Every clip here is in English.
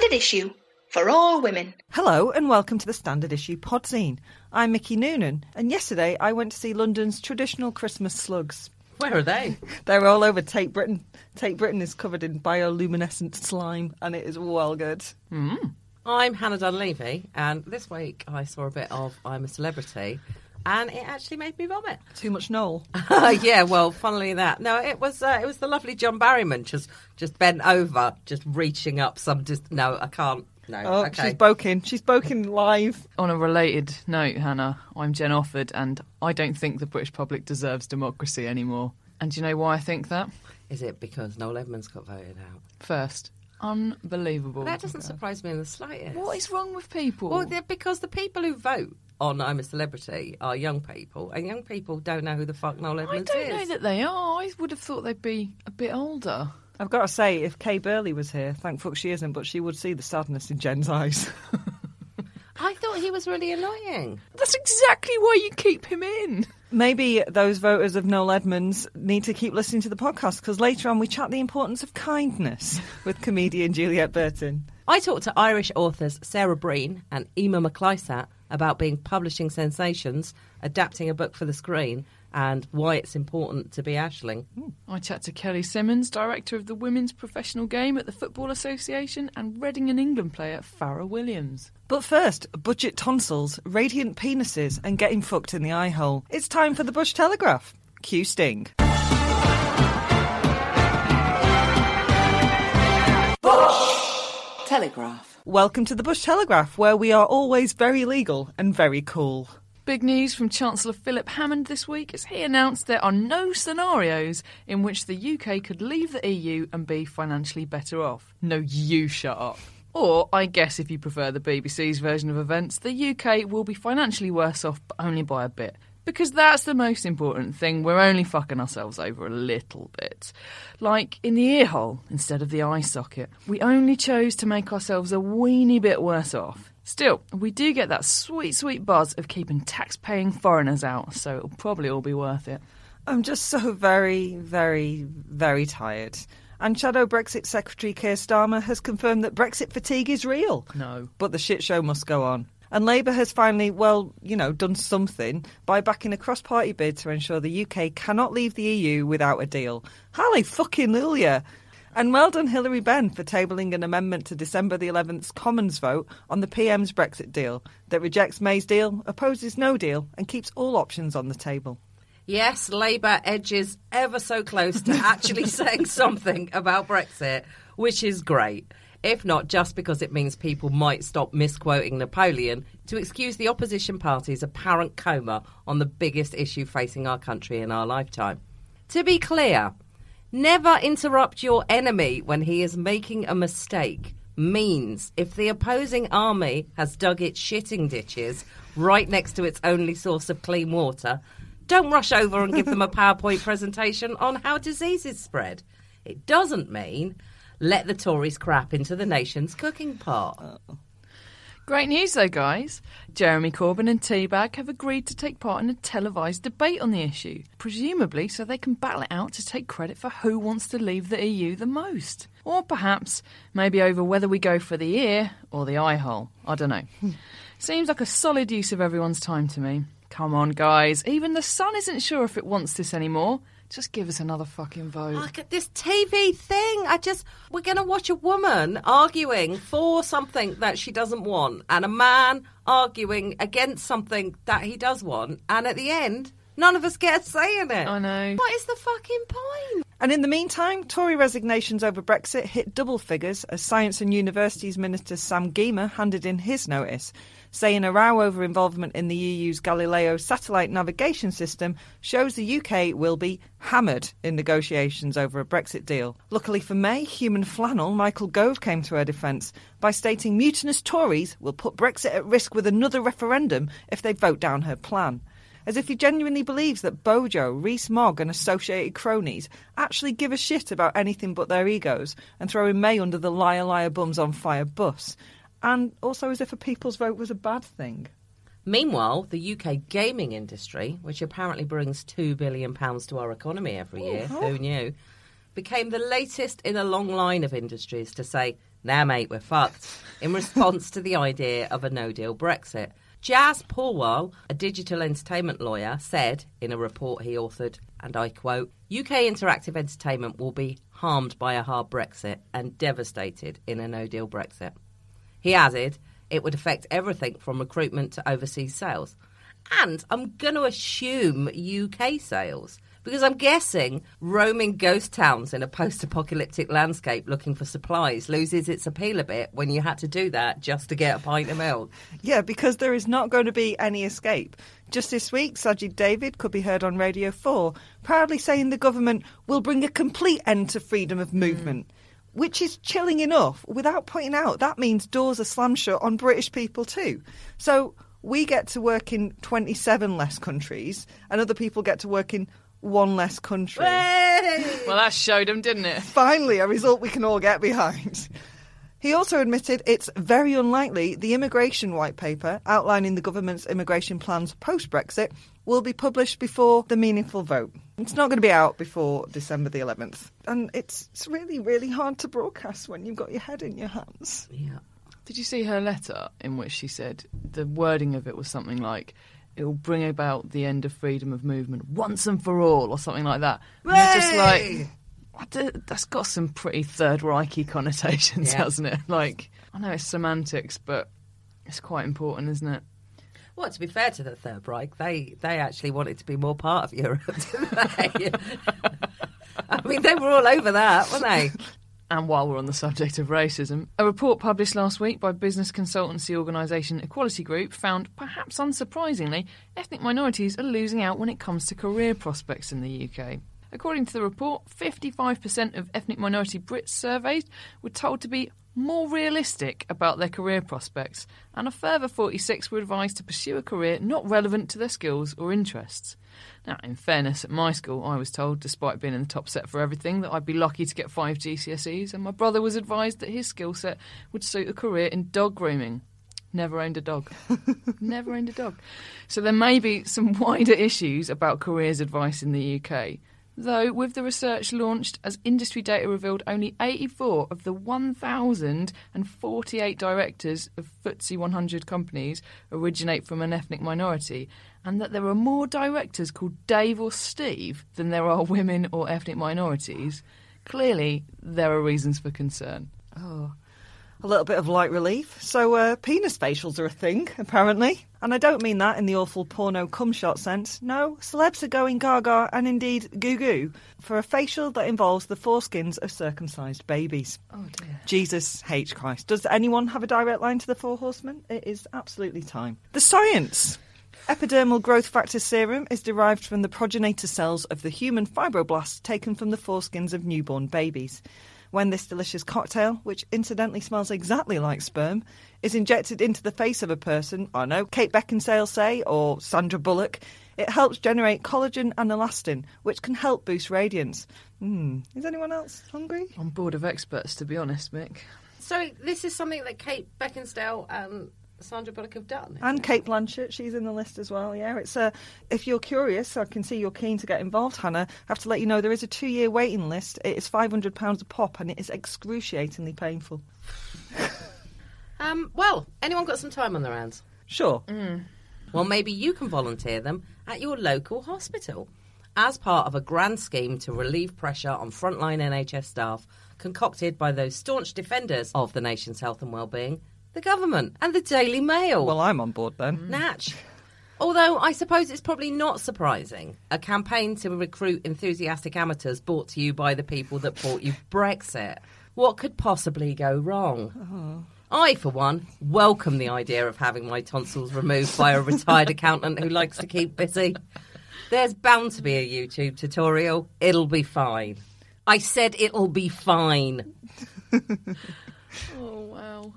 Standard Issue for all women. Hello and welcome to the Standard Issue Podzine. I'm Mickey Noonan, and yesterday I went to see London's traditional Christmas slugs. Where are they? They're all over Tate Britain. Tate Britain is covered in bioluminescent slime, and it is well good. Mm. I'm Hannah Dunleavy, and this week I saw a bit of I'm a Celebrity, and it actually made me vomit. Too much Noel. Yeah, well, funnily that. No, it was the lovely John Barrowman just bent over, just reaching up some... No, I can't. No. Oh, okay. She's boking. She's boking live. On a related note, Hannah, I'm Jen Offord, and I don't think the British public deserves democracy anymore. And do you know why I think that? Is it because Noel Edmonds got voted out? First. Unbelievable. That doesn't surprise me in the slightest. What is wrong with people? Well, because the people who vote on I'm a Celebrity are young people, and young people don't know who the fuck Noel Edmonds is. I don't know that they are. I would have thought they'd be a bit older. I've got to say, if Kay Burley was here, thank fuck she isn't, but she would see the sadness in Jen's eyes. I thought he was really annoying. That's exactly why you keep him in. Maybe those voters of Noel Edmonds need to keep listening to the podcast, because later on we chat the importance of kindness with comedian Juliette Burton. I talked to Irish authors Sarah Breen and Emer McLysaght about being publishing sensations, adapting a book for the screen, and why it's important to be Aisling. I chat to Kelly Simmons, director of the women's professional game at the Football Association and Reading and England player Fara Williams. But first, budget tonsils, radiant penises and getting fucked in the eye hole. It's time for the Bush Telegraph. Cue Sting. Bush Telegraph. Welcome to the Bush Telegraph, where we are always very legal and very cool. Big news from Chancellor Philip Hammond this week as he announced there are no scenarios in which the UK could leave the EU and be financially better off. No, you shut up. Or, I guess if you prefer the BBC's version of events, the UK will be financially worse off, but only by a bit. Because that's the most important thing. We're only fucking ourselves over a little bit. Like in the ear hole instead of the eye socket. We only chose to make ourselves a weeny bit worse off. Still, we do get that sweet, sweet buzz of keeping tax-paying foreigners out, so it'll probably all be worth it. I'm just so very, very, very tired. And Shadow Brexit Secretary Keir Starmer has confirmed that Brexit fatigue is real. No. But the shit show must go on. And Labour has finally, done something by backing a cross-party bid to ensure the UK cannot leave the EU without a deal. Hallelujah! And well done, Hillary Benn, for tabling an amendment to December the 11th's Commons vote on the PM's Brexit deal that rejects May's deal, opposes no deal and keeps all options on the table. Yes, Labour edges ever so close to actually saying something about Brexit, which is great. If not just because it means people might stop misquoting Napoleon to excuse the opposition party's apparent coma on the biggest issue facing our country in our lifetime. To be clear, never interrupt your enemy when he is making a mistake means if the opposing army has dug its shitting ditches right next to its only source of clean water, don't rush over and give them a PowerPoint presentation on how diseases spread. It doesn't mean... let the Tories crap into the nation's cooking pot. Great news, though, guys. Jeremy Corbyn and Teabag have agreed to take part in a televised debate on the issue, presumably so they can battle it out to take credit for who wants to leave the EU the most. Or perhaps maybe over whether we go for the ear or the eye hole. I don't know. Seems like a solid use of everyone's time to me. Come on, guys. Even the sun isn't sure if it wants this anymore. Just give us another fucking vote. Look at this TV thing. We're going to watch a woman arguing for something that she doesn't want and a man arguing against something that he does want. And at the end, none of us get a say in it. I know. What is the fucking point? And in the meantime, Tory resignations over Brexit hit double figures as Science and Universities Minister Sam Gyimah handed in his notice, saying a row over involvement in the EU's Galileo satellite navigation system shows the UK will be hammered in negotiations over a Brexit deal. Luckily for May, human flannel Michael Gove came to her defence by stating mutinous Tories will put Brexit at risk with another referendum if they vote down her plan. As if he genuinely believes that Bojo, Rees-Mogg and associated cronies actually give a shit about anything but their egos and throwing May under the liar, liar, bums on fire bus. And also as if a people's vote was a bad thing. Meanwhile, the UK gaming industry, which apparently brings £2 billion to our economy every year, who knew, became the latest in a long line of industries to say, nah, mate, we're fucked, in response to the idea of a no-deal Brexit. Jas Porwal, a digital entertainment lawyer, said in a report he authored, and I quote, UK interactive entertainment will be harmed by a hard Brexit and devastated in a no-deal Brexit. He added, it would affect everything from recruitment to overseas sales. And I'm going to assume UK sales, because I'm guessing roaming ghost towns in a post-apocalyptic landscape looking for supplies loses its appeal a bit when you had to do that just to get a pint of milk. Yeah, because there is not going to be any escape. Just this week, Sajid David could be heard on Radio 4 proudly saying the government will bring a complete end to freedom of movement. Which is chilling enough without pointing out that means doors are slammed shut on British people too. So we get to work in 27 less countries and other people get to work in one less country. Well, that showed him, didn't it? Finally, a result we can all get behind. He also admitted it's very unlikely the immigration white paper outlining the government's immigration plans post-Brexit will be published before the meaningful vote. It's not going to be out before December the 11th. And it's really, really hard to broadcast when you've got your head in your hands. Yeah. Did you see her letter in which she said the wording of it was something like, it will bring about the end of freedom of movement once and for all, or something like that. And you're just like, that's got some pretty Third Reich-y connotations, hasn't it? Like, I know it's semantics, but it's quite important, isn't it? Well, to be fair to the Third Reich, they actually wanted to be more part of Europe, didn't they? I mean, they were all over that, weren't they? And while we're on the subject of racism, a report published last week by business consultancy organisation Equality Group found, perhaps unsurprisingly, ethnic minorities are losing out when it comes to career prospects in the UK. According to the report, 55% of ethnic minority Brits surveyed were told to be more realistic about their career prospects, and a further 46 were advised to pursue a career not relevant to their skills or interests. Now, in fairness, at my school, I was told, despite being in the top set for everything, that I'd be lucky to get 5 GCSEs, and my brother was advised that his skill set would suit a career in dog grooming. Never owned a dog. Never owned a dog. So there may be some wider issues about careers advice in the UK. Though, with the research launched as industry data revealed, only 84 of the 1,048 directors of FTSE 100 companies originate from an ethnic minority, and that there are more directors called Dave or Steve than there are women or ethnic minorities. Clearly, there are reasons for concern. Oh, a little bit of light relief. So, penis facials are a thing, apparently. And I don't mean that in the awful porno cum shot sense. No, celebs are going gaga and indeed goo-goo for a facial that involves the foreskins of circumcised babies. Oh dear. Jesus H. Christ. Does anyone have a direct line to the Four Horsemen? It is absolutely time. The science. Epidermal growth factor serum is derived from the progenitor cells of the human fibroblasts taken from the foreskins of newborn babies. When this delicious cocktail, which incidentally smells exactly like sperm, is injected into the face of a person, I know, Kate Beckinsale, say, or Sandra Bullock, it helps generate collagen and elastin, which can help boost radiance. Is anyone else hungry? I'm bored of experts, to be honest, Mick. So this is something that Kate Beckinsale and Sandra Bullock have done. And Kate Blanchett, she's in the list as well, yeah. It's if you're curious, I can see you're keen to get involved, Hannah. I have to let you know there is a 2-year waiting list. It is £500 a pop and it is excruciatingly painful. Well, anyone got some time on their hands? Sure. Well, maybe you can volunteer them at your local hospital. As part of a grand scheme to relieve pressure on frontline NHS staff concocted by those staunch defenders of the nation's health and well-being, the government and the Daily Mail. Well, I'm on board then. Natch. Although I suppose it's probably not surprising. A campaign to recruit enthusiastic amateurs brought to you by the people that brought you Brexit. What could possibly go wrong? Oh. I, for one, welcome the idea of having my tonsils removed by a retired accountant who likes to keep busy. There's bound to be a YouTube tutorial. It'll be fine. I said it'll be fine. Oh, wow.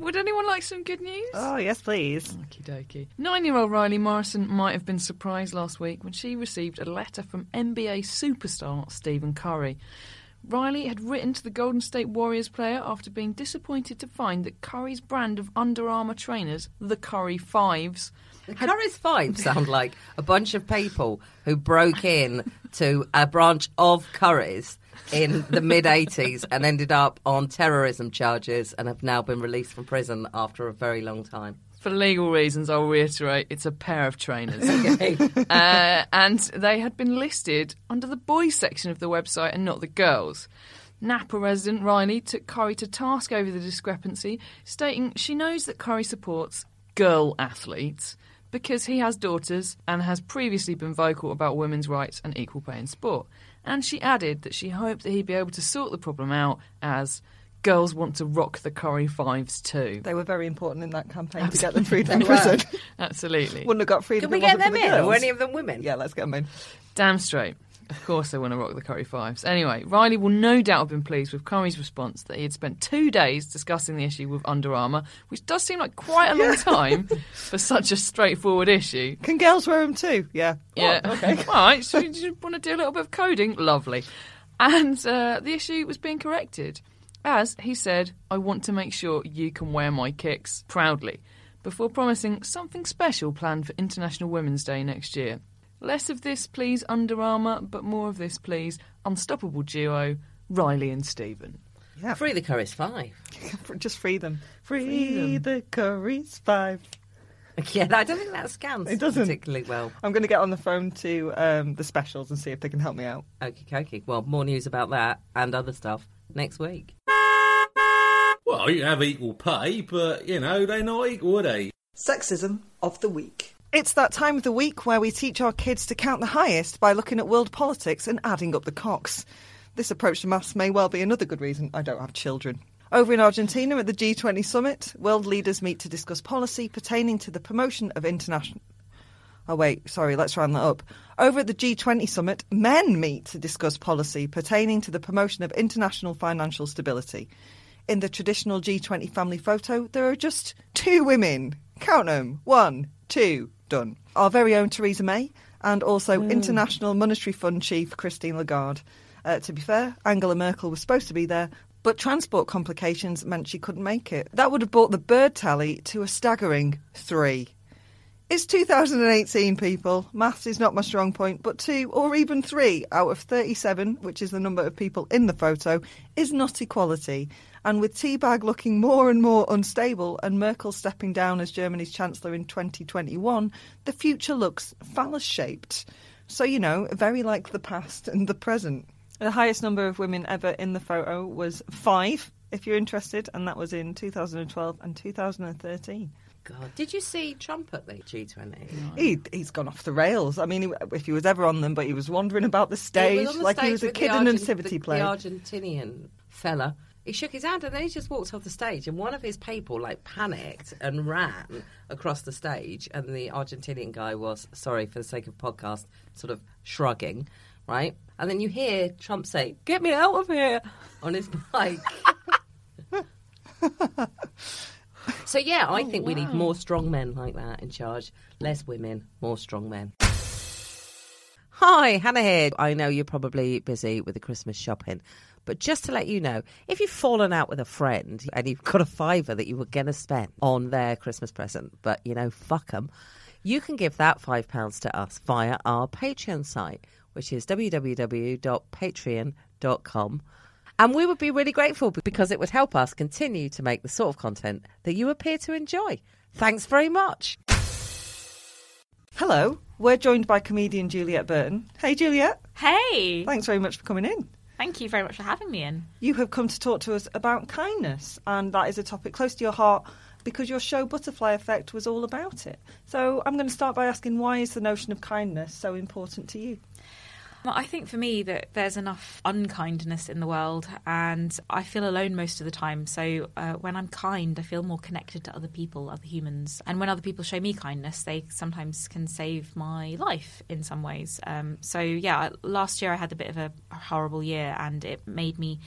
Would anyone like some good news? Oh, yes, please. Okie dokie. 9-year-old Riley Morrison might have been surprised last week when she received a letter from NBA superstar Stephen Curry. Riley had written to the Golden State Warriors player after being disappointed to find that Curry's brand of Under Armour trainers, the Curry Fives, Curry's Fives sound like a bunch of people who broke in to a branch of Curry's in the mid-'80s and ended up on terrorism charges and have now been released from prison after a very long time. For legal reasons, I'll reiterate, it's a pair of trainers. Okay. And they had been listed under the boys section of the website and not the girls. Napa resident Riley took Curry to task over the discrepancy, stating she knows that Curry supports girl athletes because he has daughters and has previously been vocal about women's rights and equal pay in sport. And she added that she hoped that he'd be able to sort the problem out as... girls want to rock the Curry Fives too. They were very important in that campaign to get them freed from prison. Absolutely. Wouldn't have got freedom. Can we get them in? Or any of them women? Yeah, let's get them in. Damn straight. Of course they want to rock the Curry Fives. Anyway, Riley will no doubt have been pleased with Curry's response that he had spent 2 days discussing the issue with Under Armour, which does seem like quite a long time for such a straightforward issue. Can girls wear them too? Yeah. Oh, okay. All right, so you want to do a little bit of coding? Lovely. And the issue was being corrected. As he said, I want to make sure you can wear my kicks proudly, before promising something special planned for International Women's Day next year. Less of this, please, Under Armour, but more of this, please, unstoppable duo, Riley and Stephen. Yeah. Free the Curry's Five. Just free them. Free them. The Curry's Five. Yeah, I don't think that scans particularly well. I'm going to get on the phone to the specials and see if they can help me out. Okie dokie. Well, more news about that and other stuff next week. Well, you have equal pay, but, you know, they're not equal, are they? Sexism of the week. It's that time of the week where we teach our kids to count the highest by looking at world politics and adding up the cocks. This approach to maths may well be another good reason I don't have children. Over in Argentina at the G20 summit, world leaders meet to discuss policy pertaining to the promotion of international... Over at the G20 summit, men meet to discuss policy pertaining to the promotion of international financial stability. In the traditional G20 family photo, there are just 2 women. Count them. 1, 2, done. Our very own Theresa May and also International Monetary Fund Chief Christine Lagarde. To be fair, Angela Merkel was supposed to be there, but transport complications meant she couldn't make it. That would have brought the bird tally to a staggering 3. It's 2018, people. Maths is not my strong point, but 2 or even 3 out of 37, which is the number of people in the photo, is not equality. And with Teabag looking more and more unstable and Merkel stepping down as Germany's Chancellor in 2021, the future looks phallus-shaped. So, you know, very like the past and the present. The highest number of women ever in the photo was 5, if you're interested, and that was in 2012 and 2013. God, did you see Trump at the G20? No. He's gone off the rails. I mean, if he was ever on them, but he was wandering about the stage like he was a kid in a nativity play. The Argentinian fella. He shook his hand and then he just walked off the stage and one of his people, like, panicked and ran across the stage and the Argentinian guy was, sorry for the sake of podcast, sort of shrugging, right? And then you hear Trump say, get me out of here, on his bike. So, yeah, I think we need more strong men like that in charge. Less women, more strong men. Hi, Hannah here. I know you're probably busy with the Christmas shopping, but just to let you know, if you've fallen out with a friend and you've got a £5 that you were going to spend on their Christmas present, but, you know, fuck them, you can give that £5 to us via our Patreon site, which is www.patreon.com. And we would be really grateful because it would help us continue to make the sort of content that you appear to enjoy. Thanks very much. Hello, we're joined by comedian Juliette Burton. Hey, Juliette. Hey. Thanks very much for coming in. Thank you very much for having me in. You have come to talk to us about kindness, and that is a topic close to your heart because your show Butterfly Effect was all about it. So I'm going to start by asking, why is the notion of kindness so important to you? Well, I think for me that there's enough unkindness in the world and I feel alone most of the time. So when I'm kind, I feel more connected to other people, other humans. And when other people show me kindness, they sometimes can save my life in some ways. Last year I had a bit of a horrible year and it made me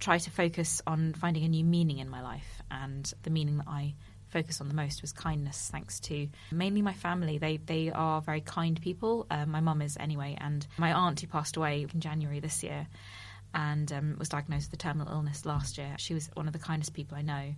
try to focus on finding a new meaning in my life. And the meaning that I focus on the most was kindness, thanks to mainly my family. They are very kind people. My mum is anyway, and my aunt, who passed away in January this year and was diagnosed with a terminal illness last year, she was one of the kindest people I know.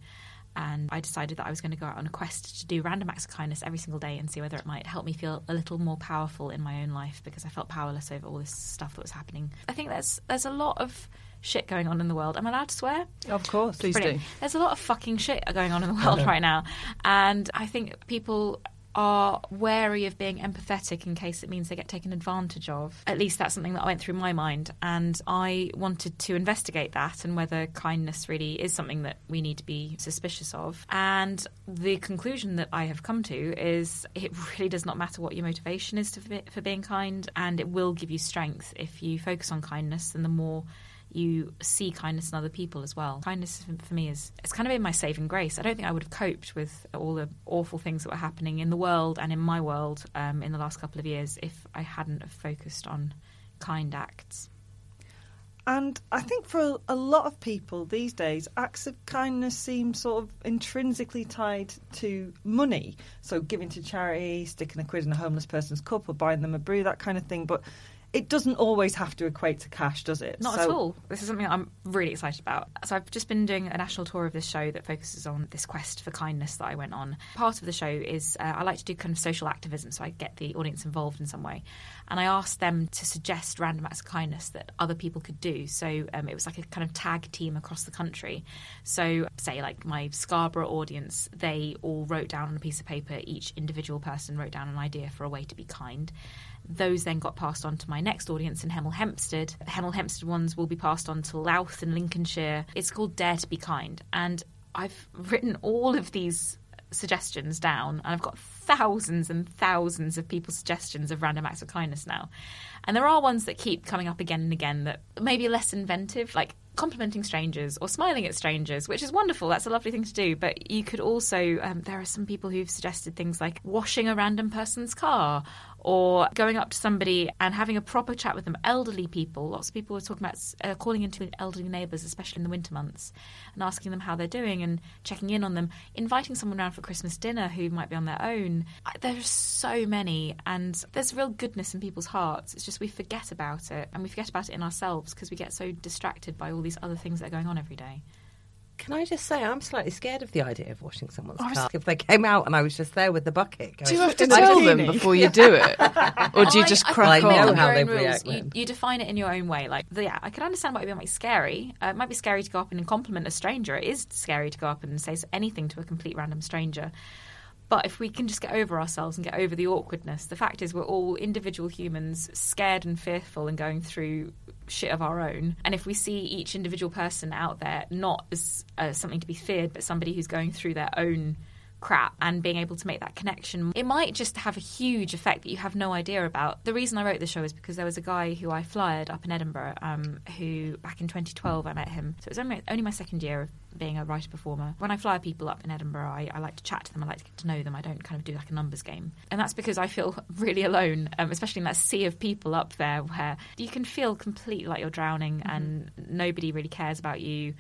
and I decided that I was going to go out on a quest to do random acts of kindness every single day and see whether it might help me feel a little more powerful in my own life, because I felt powerless over all this stuff that was happening. I think there's a lot of shit going on in the world. Am I allowed to swear? Of course, please do. There's a lot of fucking shit going on in the world right now, and I think people are wary of being empathetic in case it means they get taken advantage of. At least that's something that went through my mind, and I wanted to investigate that and whether kindness really is something that we need to be suspicious of. And the conclusion that I have come to is it really does not matter what your motivation is for being kind, and it will give you strength if you focus on kindness, and the more you see kindness in other people as well. Kindness for me is, it's kind of in my saving grace. I don't think I would have coped with all the awful things that were happening in the world and in my world in the last couple of years if I hadn't have focused on kind acts. And I think for a lot of people these days, acts of kindness seem sort of intrinsically tied to money. So giving to charity, sticking a quid in a homeless person's cup or buying them a brew, that kind of thing. But it doesn't always have to equate to cash, does it? Not at all. This is something that I'm really excited about. So I've just been doing a national tour of this show that focuses on this quest for kindness that I went on. Part of the show is I like to do kind of social activism, so I get the audience involved in some way. And I asked them to suggest random acts of kindness that other people could do. So it was like a kind of tag team across the country. So say like my Scarborough audience, they all wrote down on a piece of paper, each individual person wrote down an idea for a way to be kind. Those then got passed on to my next audience in Hemel Hempstead. Hemel Hempstead ones will be passed on to Louth in Lincolnshire. It's called Dare to be Kind. And I've written all of these suggestions down, and I've got thousands and thousands of people's suggestions of random acts of kindness now. And there are ones that keep coming up again and again that may be less inventive, like complimenting strangers or smiling at strangers, which is wonderful. That's a lovely thing to do. But you could also, there are some people who've suggested things like washing a random person's car, or going up to somebody and having a proper chat with them. Elderly people, lots of people were talking about calling into elderly neighbours, especially in the winter months, and asking them how they're doing and checking in on them, inviting someone around for Christmas dinner who might be on their own. There are so many, and there's real goodness in people's hearts. It's just we forget about it, and we forget about it in ourselves because we get so distracted by all these other things that are going on every day. Can I just say, I'm slightly scared of the idea of washing someone's car. If they came out and I was just there with the bucket. Do you have to tell them before you do it? Or do you just crack on? I know how they react. You define it in your own way. Yeah, I can understand why it might be scary. It might be scary to go up and compliment a stranger. It is scary to go up and say anything to a complete random stranger. But if we can just get over ourselves and get over the awkwardness, the fact is we're all individual humans, scared and fearful and going through shit of our own. And if we see each individual person out there not as something to be feared, but somebody who's going through their own crap and being able to make that connection, it might just have a huge effect that you have no idea about. The reason I wrote the show is because there was a guy who I flyered up in Edinburgh who back in 2012 I met him. So it was only my second year of being a writer-performer. When I flyer people up in Edinburgh, I like to chat to them, I like to get to know them, I don't kind of do like a numbers game. And that's because I feel really alone, especially in that sea of people up there where you can feel completely like you're drowning and nobody really cares about you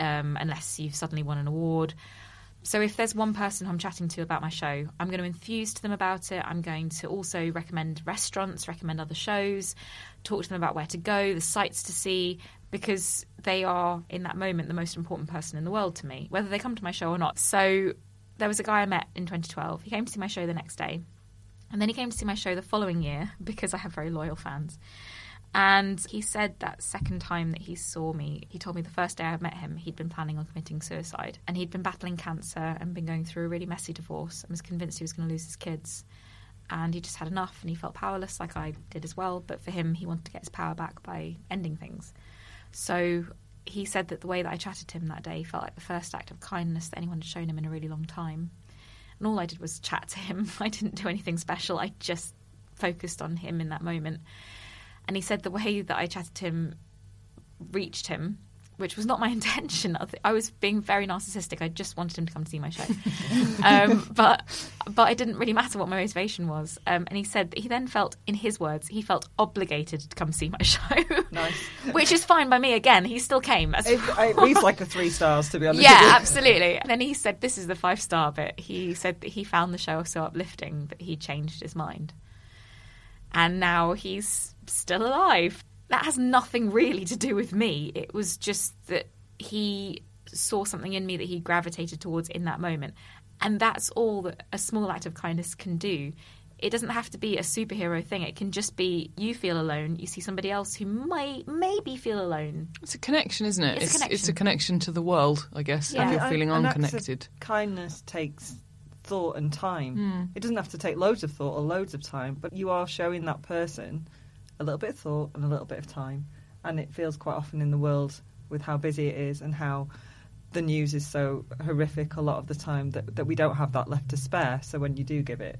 unless you've suddenly won an award. So if there's one person I'm chatting to about my show, I'm going to enthuse to them about it. I'm going to also recommend restaurants, recommend other shows, talk to them about where to go, the sights to see, because they are, in that moment, the most important person in the world to me, whether they come to my show or not. So there was a guy I met in 2012. He came to see my show the next day. And then he came to see my show the following year, because I have very loyal fans. And he said that second time that he saw me, he told me the first day I met him, he'd been planning on committing suicide. And he'd been battling cancer and been going through a really messy divorce and was convinced he was going to lose his kids. And he just had enough and he felt powerless, like I did as well. But for him, he wanted to get his power back by ending things. So he said that the way that I chatted to him that day felt like the first act of kindness that anyone had shown him in a really long time. And all I did was chat to him. I didn't do anything special. I just focused on him in that moment. And he said the way that I chatted to him reached him, which was not my intention. I was being very narcissistic. I just wanted him to come to see my show. But it didn't really matter what my motivation was. And he said that he then felt, in his words, he felt obligated to come see my show. Nice. Which is fine by me again. He still came. It reads like the 3 stars, to be honest. Yeah, absolutely. And then he said, this is the 5-star bit. He said that he found the show so uplifting that he changed his mind. And now he's still alive. That has nothing really to do with me. It was just that he saw something in me that he gravitated towards in that moment. And that's all that a small act of kindness can do. It doesn't have to be a superhero thing. It can just be you feel alone, you see somebody else who might maybe feel alone. It's a connection, isn't it? It's a connection to the world, I guess, if you're feeling unconnected. Kindness takes thought and time. It doesn't have to take loads of thought or loads of time, but you are showing that person a little bit of thought and a little bit of time. And it feels quite often in the world with how busy it is and how the news is so horrific a lot of the time that we don't have that left to spare. So when you do give it,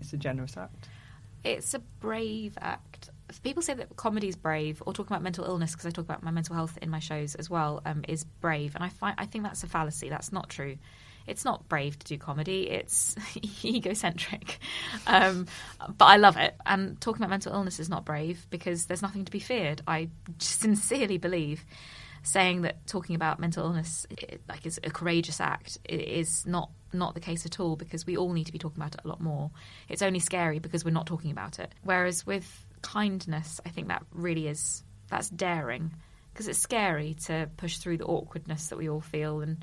it's a generous act. It's a brave act. People say that comedy is brave, or talking about mental illness, because I talk about my mental health in my shows as well, is brave. And I think that's a fallacy. That's not true. It's not brave to do comedy. It's egocentric. But I love it. And talking about mental illness is not brave, because there's nothing to be feared. I sincerely believe saying that talking about mental illness is a courageous act is not the case at all, because we all need to be talking about it a lot more. It's only scary because we're not talking about it. Whereas with kindness, I think that really is, that's daring, because it's scary to push through the awkwardness that we all feel. And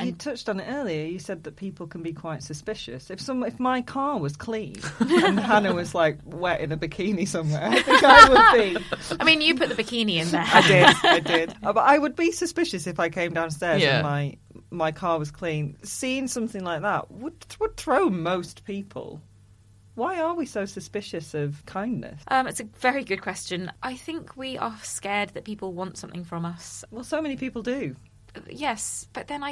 you touched on it earlier. You said that people can be quite suspicious. If my car was clean and Hannah was like wet in a bikini somewhere, I think I would be. I mean, you put the bikini in there. I did. But I would be suspicious if I came downstairs and my car was clean. Seeing something like that would throw most people. Why are we so suspicious of kindness? It's a very good question. I think we are scared that people want something from us. Well, so many people do. Yes, but then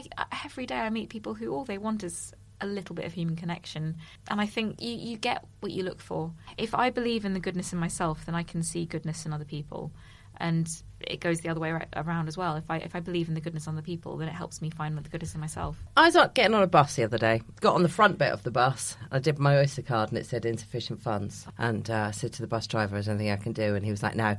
every day I meet people who all they want is a little bit of human connection. And I think you get what you look for. If I believe in the goodness in myself, then I can see goodness in other people. And it goes the other way around as well. If I believe in the goodness in other people, then it helps me find the goodness in myself. I was getting on a bus the other day. Got on the front bit of the bus. I did my Oyster card and it said insufficient funds. And I said to the bus driver, is there anything I can do? And he was like, no.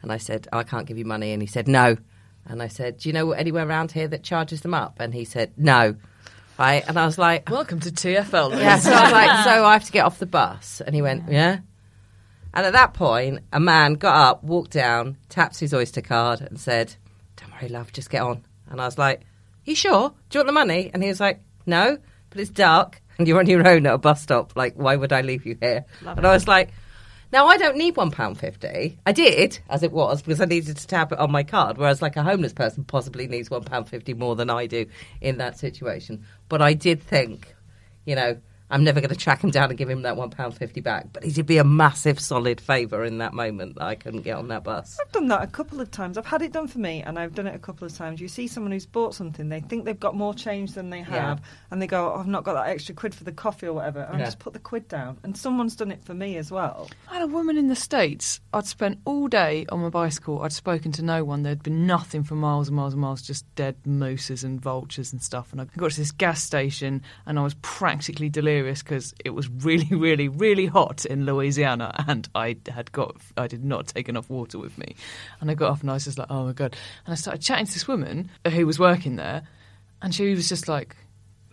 And I said, I can't give you money. And he said, no. And I said, do you know anywhere around here that charges them up? And he said, no. Right? And I was like... Welcome to TfL. Yeah, so I was like, so I have to get off the bus. And he went, yeah. And at that point, a man got up, walked down, tapped his Oyster card and said, don't worry, love, just get on. And I was like, you sure? Do you want the money? And he was like, no, but it's dark and you're on your own at a bus stop. Like, why would I leave you here? Love it. I was like... Now, I don't need £1.50. I did, as it was, because I needed to tap it on my card, whereas like a homeless person possibly needs £1.50 more than I do in that situation. But I did think, I'm never going to track him down and give him that £1.50 back. But it would be a massive, solid favour in that moment that I couldn't get on that bus. I've done that a couple of times. I've had it done for me, and I've done it a couple of times. You see someone who's bought something, they think they've got more change than they have, and they go, oh, I've not got that extra £1 for the coffee or whatever, and I just put the £1 down. And someone's done it for me as well. I had a woman in the States. I'd spent all day on my bicycle. I'd spoken to no one. There'd been nothing for miles and miles and miles, just dead mooses and vultures and stuff. And I got to this gas station, and I was practically delirious, because it was really, really, really hot in Louisiana and I did not take enough water with me. And I got off and I was just like, oh my God. And I started chatting to this woman who was working there and she was just like,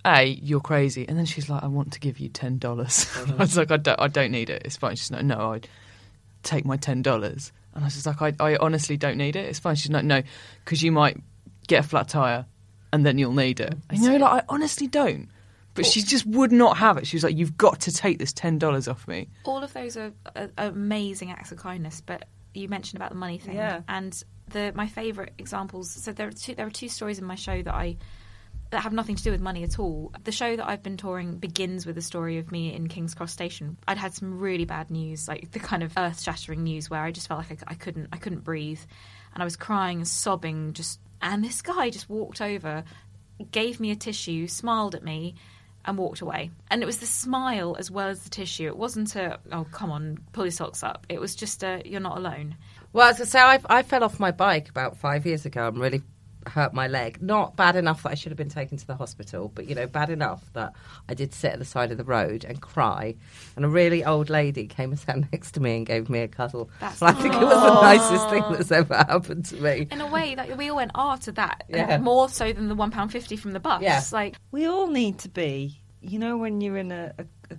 hey, you're crazy. And then she's like, I want to give you $10. Mm-hmm. I was like, I don't need it. It's fine. She's like, no, I'd take my $10. And I was just like, I honestly don't need it. It's fine. She's like, no, because you might get a flat tire and then you'll need it. And I honestly don't. But she just would not have it. She was like, you've got to take this $10 off me. All of those are amazing acts of kindness, but you mentioned about the money thing. Yeah. And my favourite examples... So there are two stories in my show that have nothing to do with money at all. The show that I've been touring begins with a story of me in King's Cross Station. I'd had some really bad news, like the kind of earth-shattering news where I just felt like I couldn't breathe. And I was crying and sobbing, and this guy just walked over, gave me a tissue, smiled at me, and walked away. And it was the smile as well as the tissue. It wasn't a, oh, come on, pull your socks up. It was just a, you're not alone. Well, as I say, I fell off my bike about 5 years ago and really hurt my leg. Not bad enough that I should have been taken to the hospital, but, bad enough that I did sit at the side of the road and cry. And a really old lady came and sat next to me and gave me a cuddle. And I think it was the nicest thing that's ever happened to me. In a way, we all went after that, more so than the £1.50 from the bus. Yeah. We all need to be you know when you're in a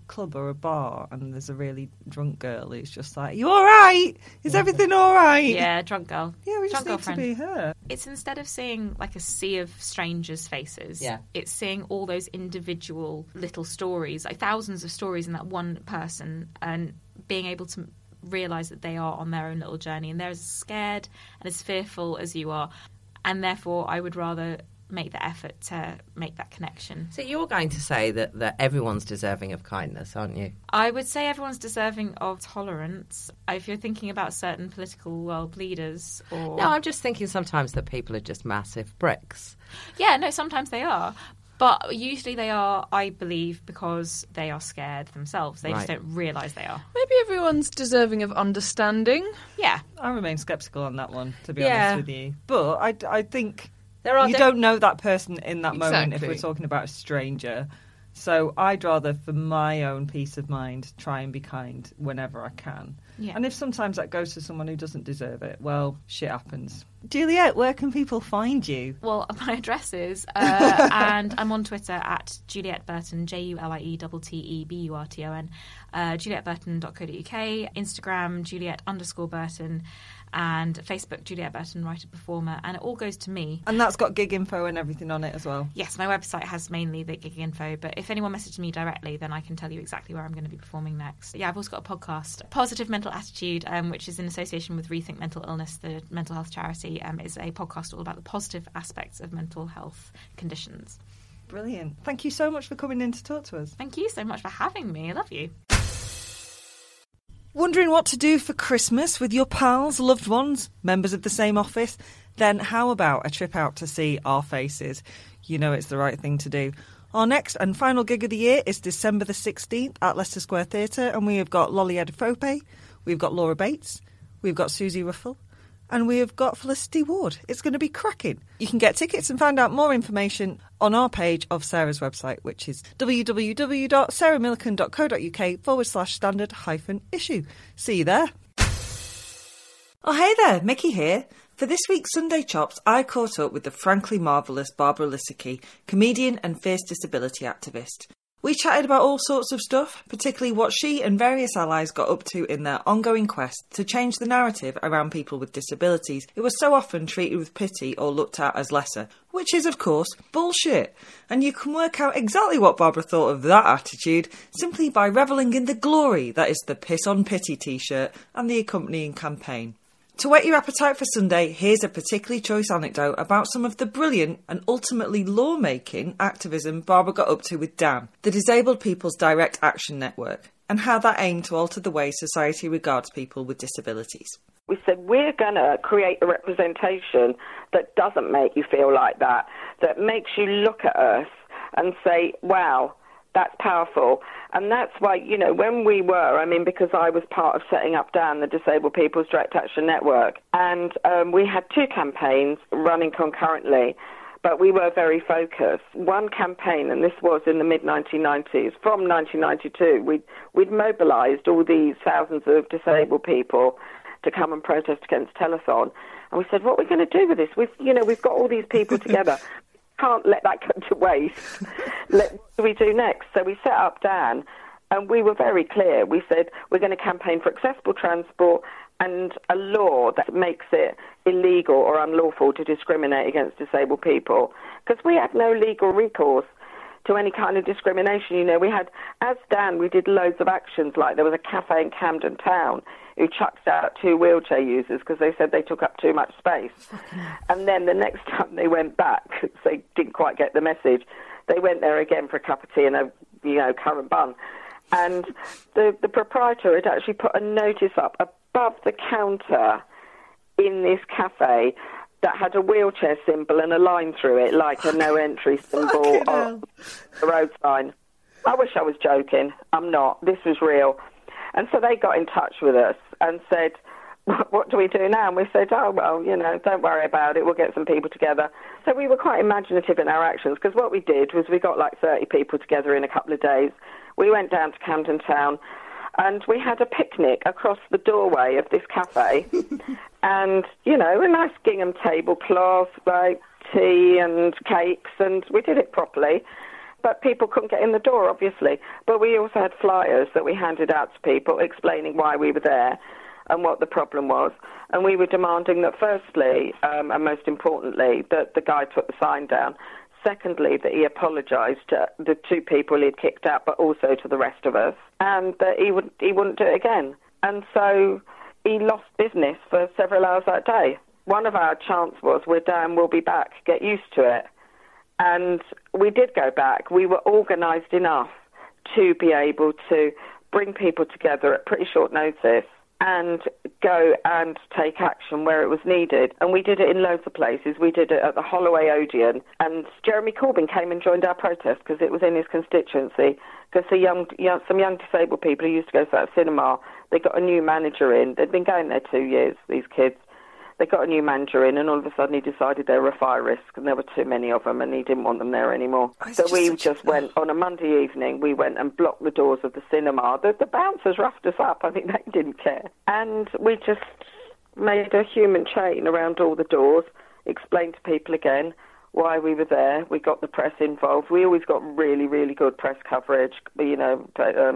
club or a bar and there's a really drunk girl who's just like, you all right? Is everything all right? Yeah, drunk girl. Yeah, we just need to be her. It's instead of seeing like a sea of strangers' faces, it's seeing all those individual little stories, like thousands of stories in that one person, and being able to realise that they are on their own little journey and they're as scared and as fearful as you are. And therefore, I would rather make the effort to make that connection. So you're going to say that everyone's deserving of kindness, aren't you? I would say everyone's deserving of tolerance. If you're thinking about certain political world leaders or... No, I'm just thinking sometimes that people are just massive bricks. Yeah, no, sometimes they are. But usually they are, I believe, because they are scared themselves. They just don't realise they are. Maybe everyone's deserving of understanding. Yeah. I remain sceptical on that one, to be honest with you. But I think... You don't know that person in that moment if we're talking about a stranger. So I'd rather, for my own peace of mind, try and be kind whenever I can. Yeah. And if sometimes that goes to someone who doesn't deserve it, well, shit happens. Juliette, where can people find you? Well, my address is, and I'm on Twitter at Juliette Burton, JulietteBurton, JulietteBurton.co.uk, Instagram, Juliette_Burton. And Facebook, Juliette Burton, writer, performer, and it all goes to me. And that's got gig info and everything on it as well? Yes, my website has mainly the gig info, but if anyone messages me directly, then I can tell you exactly where I'm going to be performing next. Yeah, I've also got a podcast, Positive Mental Attitude, which is in association with Rethink Mental Illness, the mental health charity. It's a podcast all about the positive aspects of mental health conditions. Brilliant. Thank you so much for coming in to talk to us. Thank you so much for having me. I love you. Wondering what to do for Christmas with your pals, loved ones, members of the same office? Then how about a trip out to see Our Faces? You know it's the right thing to do. Our next and final gig of the year is December the 16th at Leicester Square Theatre, and we have got Lolly Edifope, we've got Laura Bates, we've got Susie Ruffle, and we have got Felicity Ward. It's going to be cracking. You can get tickets and find out more information on our page of Sarah's website, which is www.sarahmillican.co.uk/standard-issue. See you there. Oh, hey there, Mickey here. For this week's Sunday Chops, I caught up with the frankly marvellous Barbara Lisicki, comedian and fierce disability activist. We chatted about all sorts of stuff, particularly what she and various allies got up to in their ongoing quest to change the narrative around people with disabilities who are so often treated with pity or looked at as lesser, which is, of course, bullshit. And you can work out exactly what Barbara thought of that attitude simply by revelling in the glory that is the Piss on Pity t-shirt and the accompanying campaign. To whet your appetite for Sunday, here's a particularly choice anecdote about some of the brilliant and ultimately law-making activism Barbara got up to with DAN, the Disabled People's Direct Action Network, and how that aimed to alter the way society regards people with disabilities. We said, we're going to create a representation that doesn't make you feel like that, that makes you look at us and say, wow, that's powerful. And that's why, you know, when we were, I mean, because I was part of setting up DAN, the Disabled People's Direct Action Network, and we had two campaigns running concurrently, but we were very focused. One campaign, and this was in the mid-1990s, from 1992, we'd mobilised all these thousands of disabled people to come and protest against telethon. And we said, what are we going to do with this? We've got all these people together. Can't let that go to waste. What do we do next? So we set up DAN, and we were very clear. We said we're going to campaign for accessible transport and a law that makes it illegal or unlawful to discriminate against disabled people, because we had no legal recourse to any kind of discrimination. You know, we had, as DAN, we did loads of actions. Like there was a cafe in Camden Town who chucked out two wheelchair users because they said they took up too much space. And then the next time they went back, they didn't quite get the message. They went there again for a cup of tea and a, you know, currant bun. And the proprietor had actually put a notice up above the counter in this cafe that had a wheelchair symbol and a line through it, like a no-entry symbol on the road sign. I wish I was joking. I'm not. This was real. And so they got in touch with us and said, what do we do now? And we said, oh, well, you know, don't worry about it. We'll get some people together. So we were quite imaginative in our actions, because what we did was we got like 30 people together in a couple of days. We went down to Camden Town and we had a picnic across the doorway of this cafe. And, you know, a nice gingham tablecloth, like tea and cakes, and we did it properly. But people couldn't get in the door, obviously. But we also had flyers that we handed out to people explaining why we were there and what the problem was. And we were demanding that, firstly, and most importantly, that the guy took the sign down. Secondly, that he apologised to the two people he'd kicked out, but also to the rest of us, and that he wouldn't do it again. And so he lost business for several hours that day. One of our chants was, "We're down, we'll be back, get used to it." And we did go back. We were organised enough to be able to bring people together at pretty short notice and go and take action where it was needed. And we did it in loads of places. We did it at the Holloway Odeon. And Jeremy Corbyn came and joined our protest because it was in his constituency, because some young disabled people who used to go to that cinema, they got a new manager in. They'd been going there 2 years, these kids. They got a new manager in, and all of a sudden he decided they were a fire risk, and there were too many of them, and he didn't want them there anymore. So we just went on a Monday evening. We went and blocked the doors of the cinema. The bouncers roughed us up. I think they didn't care. And we just made a human chain around all the doors, explained to people again why we were there. We got the press involved. We always got really, really good press coverage, you know,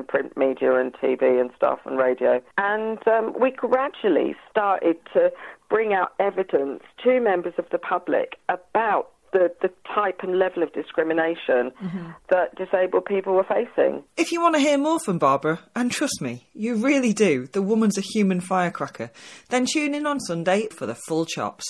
print media and TV and stuff and radio. And we gradually started to bring out evidence to members of the public about the type and level of discrimination that disabled people were facing. If you want to hear more from Barbara, and trust me, you really do, the woman's a human firecracker, then tune in on Sunday for the full chops.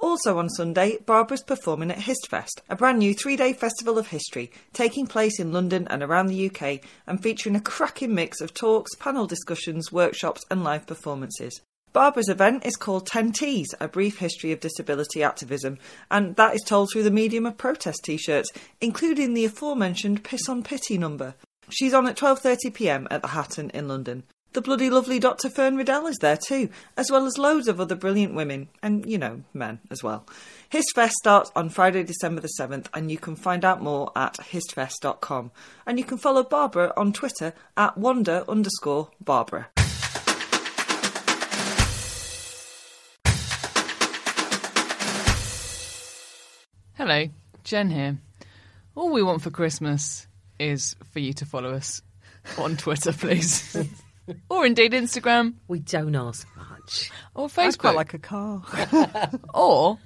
Also on Sunday, Barbara's performing at HistFest, a brand new 3-day festival of history taking place in London and around the UK and featuring a cracking mix of talks, panel discussions, workshops and live performances. Barbara's event is called 10 T's, A Brief History of Disability Activism, and that is told through the medium of protest T-shirts, including the aforementioned Piss on Pity number. She's on at 12:30pm at the Hatton in London. The bloody lovely Dr Fern Riddell is there too, as well as loads of other brilliant women and, you know, men as well. HistFest starts on Friday, December the 7th, and you can find out more at histfest.com. And you can follow Barbara on Twitter at wonder_Barbara. Hello, Jen here. All we want for Christmas is for you to follow us on Twitter, please. Or indeed Instagram. We don't ask much. Or Facebook. I'd quite like a car. Or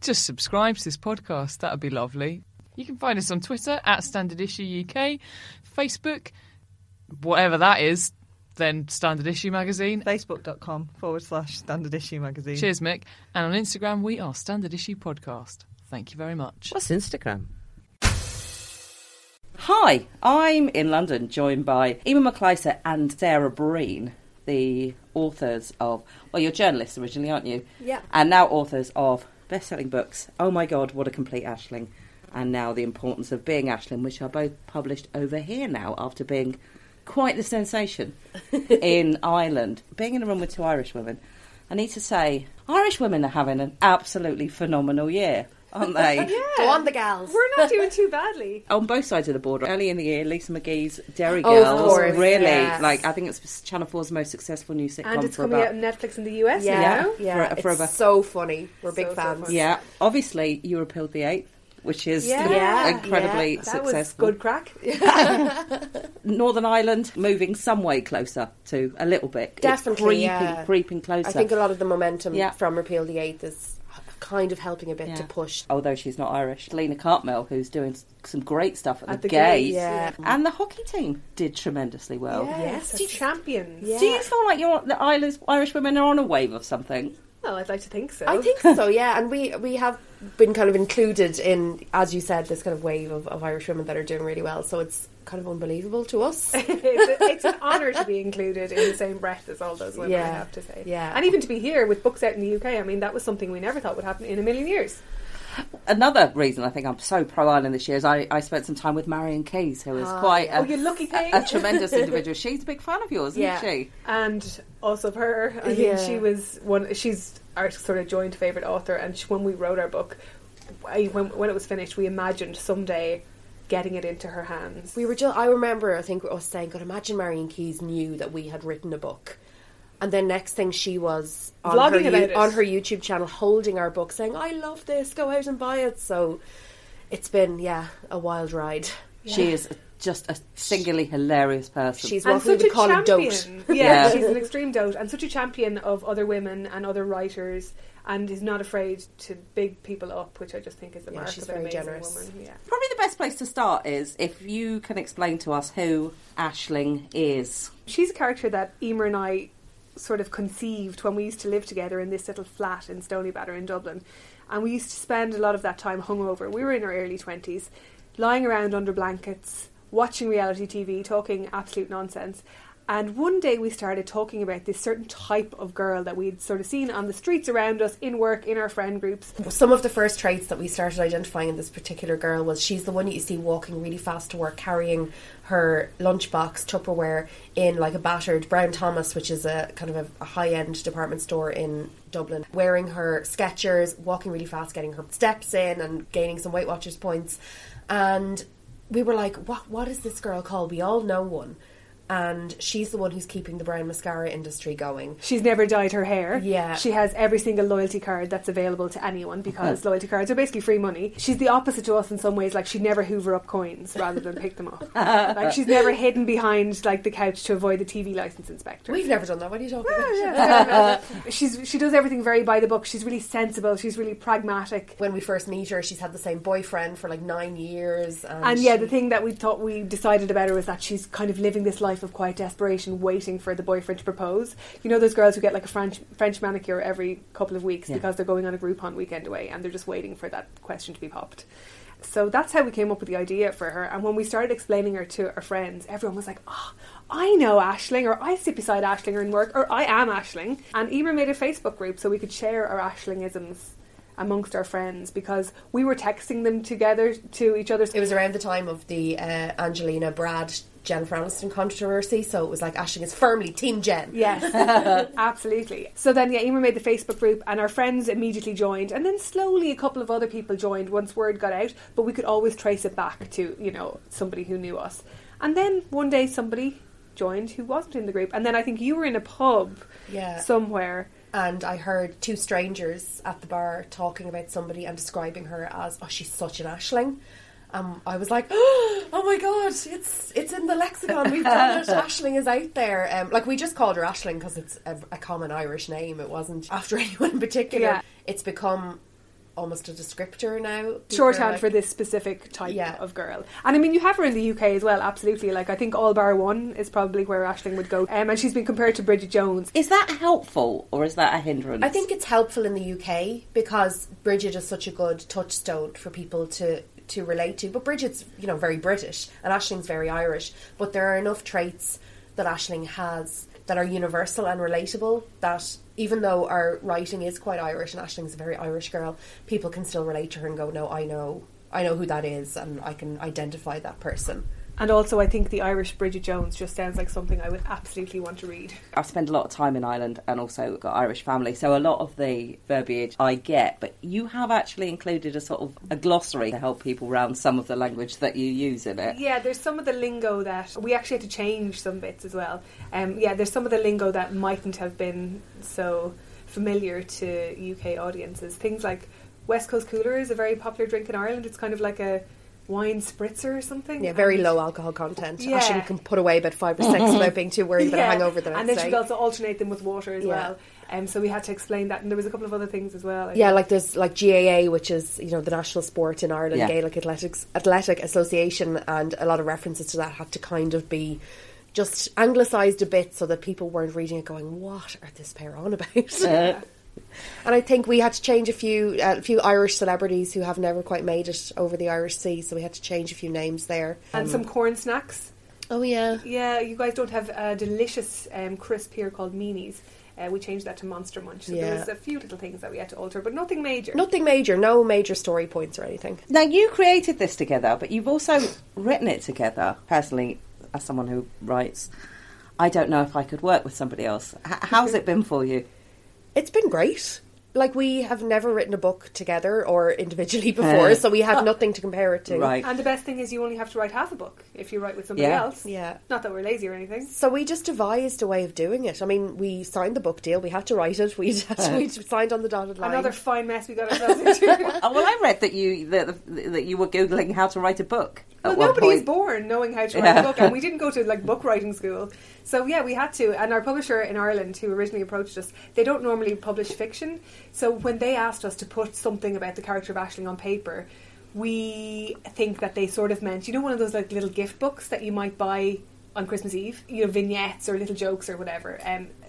just subscribe to this podcast. That would be lovely. You can find us on Twitter at Standard Issue UK, Facebook, whatever that is, then Standard Issue Magazine. Facebook.com/Standard Issue Magazine. Cheers, Mick. And on Instagram, we are Standard Issue Podcast. Thank you very much. What's Instagram? Hi, I'm in London, joined by Emer McLysaght and Sarah Breen, the authors of... Well, you're journalists originally, aren't you? Yeah. And now authors of best-selling books, Oh My God, What a Complete Ashling, and now The Importance of Being Ashling, which are both published over here now after being quite the sensation in Ireland. Being in a room with two Irish women, I need to say, Irish women are having an absolutely phenomenal year. Aren't they? Yeah. Go on, the gals. We're not doing too badly. On both sides of the border, early in the year, Lisa McGee's Dairy Girls. Oh, of course. Really. Yes. Like, I think it's Channel 4's most successful new sitcom. And it's coming out on Netflix in the US. Yeah. Now. Yeah. It's so funny. We're big fans. So yeah. Obviously, you repealed the 8th, which is incredibly successful. That was good crack. Northern Ireland moving some way closer to a little bit. Definitely. It's creeping closer. I think a lot of the momentum from Repeal the 8th is kind of helping a bit to push. Although she's not Irish. Lena Cartmell, who's doing some great stuff at the Gays. Yeah. And the hockey team did tremendously well. Yes, champions. Yeah. Do you feel like the Irish women are on a wave of something? Well, I'd like to think so. I think so, yeah. And we have been kind of included in, as you said, this kind of wave of Irish women that are doing really well. So it's kind of unbelievable to us. It's an honour to be included in the same breath as all those women, I have to say. Yeah. And even to be here with books out in the UK, I mean, that was something we never thought would happen in a million years. Another reason I think I'm so pro-Ireland this year is I spent some time with Marion Keyes, who is quite a tremendous individual. She's a big fan of yours, isn't she? And us of her. I mean, she was she's our sort of joint favourite author, and when we wrote our book, when it was finished, we imagined someday getting it into her hands. We were just, I remember, I think, us saying, God, imagine Marion Keyes knew that we had written a book. And then next thing she was on her YouTube channel holding our book saying, I love this, go out and buy it. So it's been, a wild ride. Yeah. She is just a singularly hilarious person. She's what we would call a dote. Yeah, she's an extreme dote and such a champion of other women and other writers, and is not afraid to big people up, which I just think is a mark of an amazing generous woman. Yeah. Probably the best place to start is if you can explain to us who Aisling is. She's a character that Emer and I sort of conceived when we used to live together in this little flat in Stony Batter in Dublin, and we used to spend a lot of that time hungover. We were in our early 20s, lying around under blankets, watching reality TV, talking absolute nonsense. And one day we started talking about this certain type of girl that we'd sort of seen on the streets around us, in work, in our friend groups. Some of the first traits that we started identifying in this particular girl was she's the one that you see walking really fast to work, carrying her lunchbox, Tupperware, in like a battered Brown Thomas, which is a kind of a high-end department store in Dublin, wearing her Skechers, walking really fast, getting her steps in and gaining some Weight Watchers points. And we were like, what is this girl called? We all know one. And she's the one who's keeping the brown mascara industry going. She's never dyed her hair. Yeah. She has every single loyalty card that's available to anyone, because loyalty cards are basically free money. She's the opposite to us in some ways. Like, she'd never hoover up coins rather than pick them up. Like, she's never hidden behind, like, the couch to avoid the TV licence inspector. We've never done that. What are you talking about? Yeah. She does everything very by the book. She's really sensible. She's really pragmatic. When we first meet her, she's had the same boyfriend for, like, 9 years. And the thing that we decided about her was that she's kind of living this life of quiet desperation, waiting for the boyfriend to propose. You know those girls who get like a French manicure every couple of weeks because they're going on a Groupon weekend away and they're just waiting for that question to be popped. So that's how we came up with the idea for her. And when we started explaining her to our friends, everyone was like, oh, I know Aisling, or I sit beside Aisling in work, or I am Aisling. And Emer made a Facebook group so we could share our Aislingisms amongst our friends, because we were texting them together to each other. It was around the time of the Angelina Brad Jennifer Aniston controversy, so it was like Aisling is firmly Team Jen. Yes, absolutely. So then, Emer made the Facebook group and our friends immediately joined, and then slowly a couple of other people joined once word got out, but we could always trace it back to, you know, somebody who knew us. And then one day somebody joined who wasn't in the group, and then I think you were in a pub somewhere. And I heard two strangers at the bar talking about somebody and describing her as, oh, she's such an Aisling. I was like, oh my God, it's in the lexicon. We've done it. Aisling is out there. Like, we just called her Aisling because it's a common Irish name. It wasn't after anyone in particular. Yeah. It's become almost a descriptor now. People shorthand for this specific type of girl. And I mean, you have her in the UK as well, absolutely. Like, I think all bar one is probably where Aisling would go. And she's been compared to Bridget Jones. Is that helpful or is that a hindrance? I think it's helpful in the UK because Bridget is such a good touchstone for people to relate to. But Bridget's, you know, very British and Aisling's very Irish. But there are enough traits that Aisling has that are universal and relatable, that even though our writing is quite Irish and Aisling's a very Irish girl, people can still relate to her and go, no, I know who that is and I can identify that person. And also I think the Irish Bridget Jones just sounds like something I would absolutely want to read. I've spent a lot of time in Ireland and also got Irish family, so a lot of the verbiage I get, but you have actually included a sort of a glossary to help people round some of the language that you use in it. Yeah, there's some of the lingo that we actually had to change some bits as well. There's some of the lingo that mightn't have been so familiar to UK audiences. Things like West Coast Cooler is a very popular drink in Ireland. It's kind of like a wine spritzer or something. Yeah, very low alcohol content. Yeah. Actually, you can put away about 5 or 6 without being too worried about a hangover the next day. And then you could also alternate them with water as well. So we had to explain that, and there was a couple of other things as well. Like there's like GAA, which is, you know, the national sport in Ireland, Gaelic Athletic Association, and a lot of references to that had to kind of be just anglicised a bit so that people weren't reading it going, what are this pair on about? And I think we had to change a few Irish celebrities who have never quite made it over the Irish Sea, so we had to change a few names there. And some corn snacks. Oh, yeah. Yeah, you guys don't have a delicious crisp here called meanies. We changed that to Monster Munch. So there was a few little things that we had to alter, but nothing major. Nothing major, no major story points or anything. Now, you created this together, but you've also written it together. Personally, as someone who writes, I don't know if I could work with somebody else. How's it been for you? It's been great. Like, we have never written a book together or individually before, so we had nothing to compare it to. Right. And the best thing is you only have to write half a book if you write with somebody else. Yeah. Not that we're lazy or anything. So we just devised a way of doing it. I mean, we signed the book deal. We had to write it. We signed on the dotted line. Another fine mess we got ourselves into. Well, I read that you were Googling how to write a book. Well, nobody is born knowing how to write a book, and we didn't go to like book writing school. So yeah, we had to. And our publisher in Ireland, who originally approached us, they don't normally publish fiction. So when they asked us to put something about the character of Aisling on paper, we think that they sort of meant, you know, one of those like little gift books that you might buy on Christmas Eve, you know, vignettes or little jokes or whatever.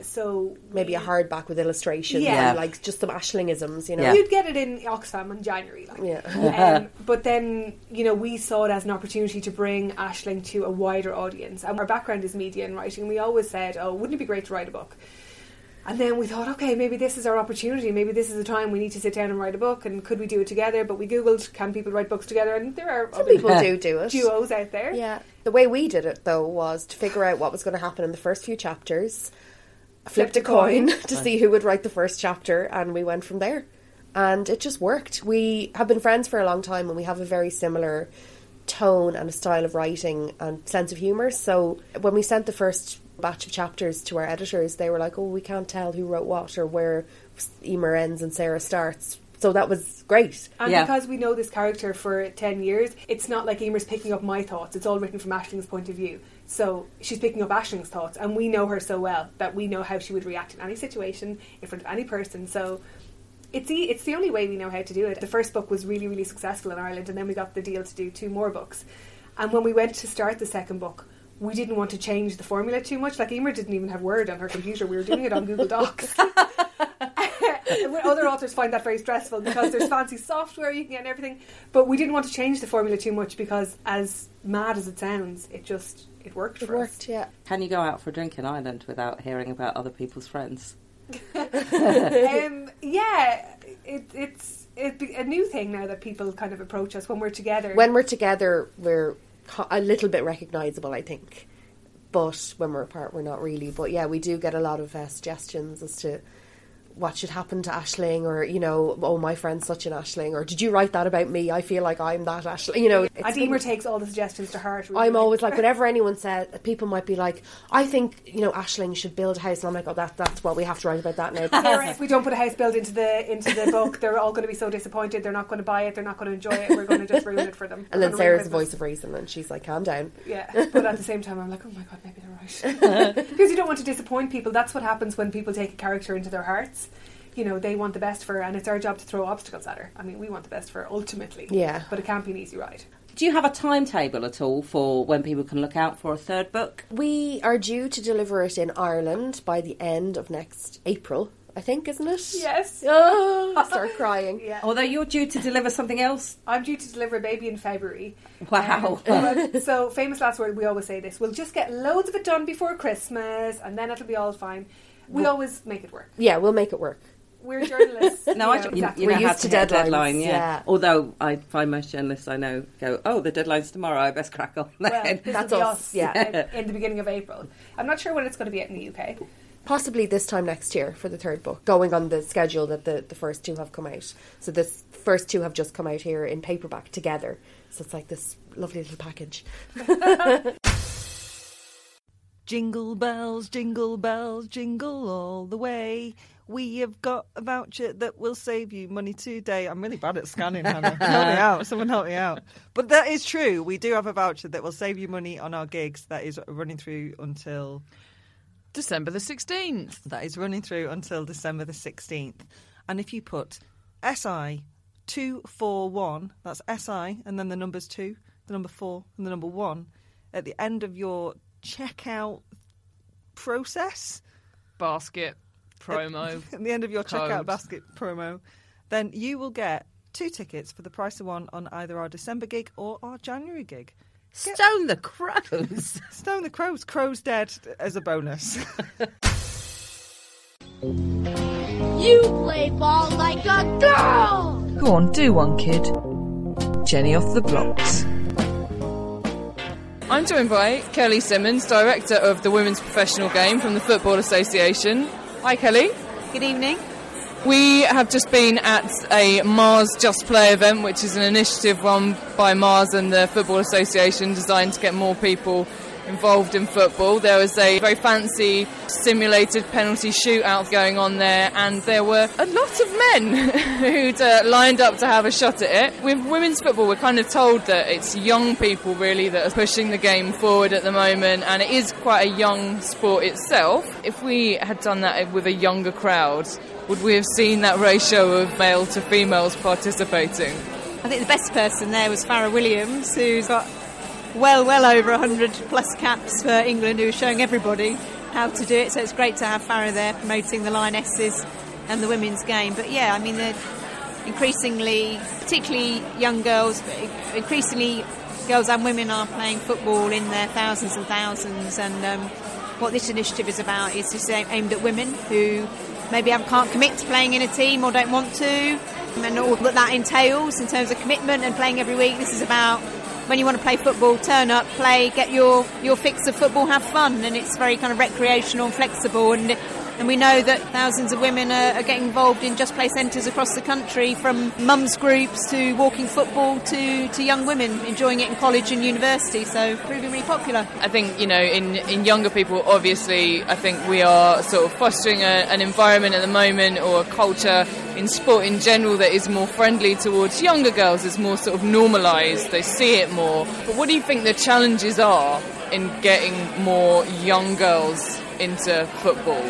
So maybe a hardback with illustrations, yeah, like just some Aislingisms, you know. Yeah. You'd get it in Oxfam in January, like. Yeah. But then, you know, we saw it as an opportunity to bring Aisling to a wider audience. And our background is media and writing. We always said, oh, wouldn't it be great to write a book? And then we thought, okay, maybe this is our opportunity. Maybe this is the time we need to sit down and write a book. And could we do it together? But we Googled, can people write books together? And there are some people do it. Duos out there. Yeah. The way we did it, though, was to figure out what was going to happen in the first few chapters. Flipped a coin to see who would write the first chapter. And we went from there. And it just worked. We have been friends for a long time. And we have a very similar tone and a style of writing and sense of humour. So when we sent the first batch of chapters to our editors, they were like, oh, we can't tell who wrote what or where Emer ends and Sarah starts. So that was great. And because we know this character for 10 years, it's not like Emer's picking up my thoughts. It's all written from Aisling's point of view. So she's picking up Aisling's thoughts, and we know her so well that we know how she would react in any situation, in front of any person. So it's the only way we know how to do it. The first book was really, really successful in Ireland, and then we got the deal to do 2 more books. And when we went to start the second book, we didn't want to change the formula too much. Like, Emer didn't even have Word on her computer. We were doing it on Google Docs. Other authors find that very stressful because there's fancy software you can get and everything. But we didn't want to change the formula too much because, as mad as it sounds, it worked for us. It worked, yeah. Can you go out for a drink in Ireland without hearing about other people's friends? It's a new thing now that people kind of approach us when we're together. When we're together, we're a little bit recognisable, I think, but when we're apart we're not really. But yeah, we do get a lot of suggestions as to what should happen to Aisling, or, you know, oh, my friend's such an Aisling, or did you write that about me? I feel like I'm that Aisling, you know. And Emer takes all the suggestions to heart. Really. I'm always like, whenever anyone says, people might be like, I think, you know, Aisling should build a house, and I'm like, oh, that's what we have to write about that now. If we don't put a house build into the book, they're all going to be so disappointed. They're not going to buy it. They're not going to enjoy it. We're going to just ruin it for them. And then Sarah's the voice of reason, and she's like, calm down. Yeah, but at the same time, I'm like, oh my God, maybe they're right. Because you don't want to disappoint people. That's what happens when people take a character into their hearts. You know, they want the best for her, and it's our job to throw obstacles at her. I mean, we want the best for her ultimately, yeah, but it can't be an easy ride. Do you have a timetable at all for when people can look out for a third book? We are due to deliver it in Ireland by the end of next April, I think, isn't it? Yes. Oh, I start crying. Yeah. Although you're due to deliver something else. I'm due to deliver a baby in February. Wow. So, famous last word, we always say this, we'll just get loads of it done before Christmas and then it'll be all fine. We always make it work. Yeah, we'll make it work. We're journalists. We're used to deadline, yeah. Although I find most journalists I know go, oh, the deadline's tomorrow, I best crack on then. Well, that's us, yeah. In the beginning of April. I'm not sure when it's going to be out in the UK. Possibly this time next year for the third book, going on the schedule that the first 2 have come out. So the first 2 have just come out here in paperback together. So it's like this lovely little package. Jingle bells, jingle bells, jingle all the way. We have got a voucher that will save you money today. I'm really bad at scanning, Hannah. Help me out. Someone help me out. But that is true. We do have a voucher that will save you money on our gigs. That is running through until December the 16th. That is running through until December the 16th. And if you put SI241, that's SI, and then the numbers 2, the number 4, and the number 1, at the end of your checkout process basket promo at the end of your code. Checkout basket promo, then you will get 2 tickets for the price of 1 on either our December gig or our January gig. Stone the crows. Stone the crows. Crows dead as a bonus. You play ball like a girl. Go on, do one, kid. Jenny off the blocks. I'm joined by Kelly Simmons, director of the Women's Professional Game from the Football Association. Hi, Kelly. Good evening. We have just been at a Mars Just Play event, which is an initiative run by Mars and the Football Association designed to get more people involved in football. There was a very fancy simulated penalty shootout going on there, and there were a lot of men who'd lined up to have a shot at it. With women's football, we're kind of told that it's young people really that are pushing the game forward at the moment, and it is quite a young sport itself. If we had done that with a younger crowd, would we have seen that ratio of male to females participating? I think the best person there was Fara Williams, who's got well over 100 plus caps for England, who was showing everybody how to do it. So it's great to have Fara there promoting the Lionesses and the women's game. But yeah, I mean, they're increasingly, particularly young girls, but increasingly girls and women are playing football in their thousands and thousands. And what this initiative is about is just aimed at women who maybe can't commit to playing in a team or don't want to. And all that entails in terms of commitment and playing every week. This is about when you want to play football, turn up, play, get your fix of football, have fun. And it's very kind of recreational and flexible. And we know that thousands of women are getting involved in Just Play centres across the country, from mums groups to walking football to young women enjoying it in college and university. So proving really popular. I think, you know, in younger people, obviously, I think we are sort of fostering an environment at the moment, or a culture in sport in general, that is more friendly towards younger girls. It's more sort of normalised. They see it more. But what do you think the challenges are in getting more young girls into football?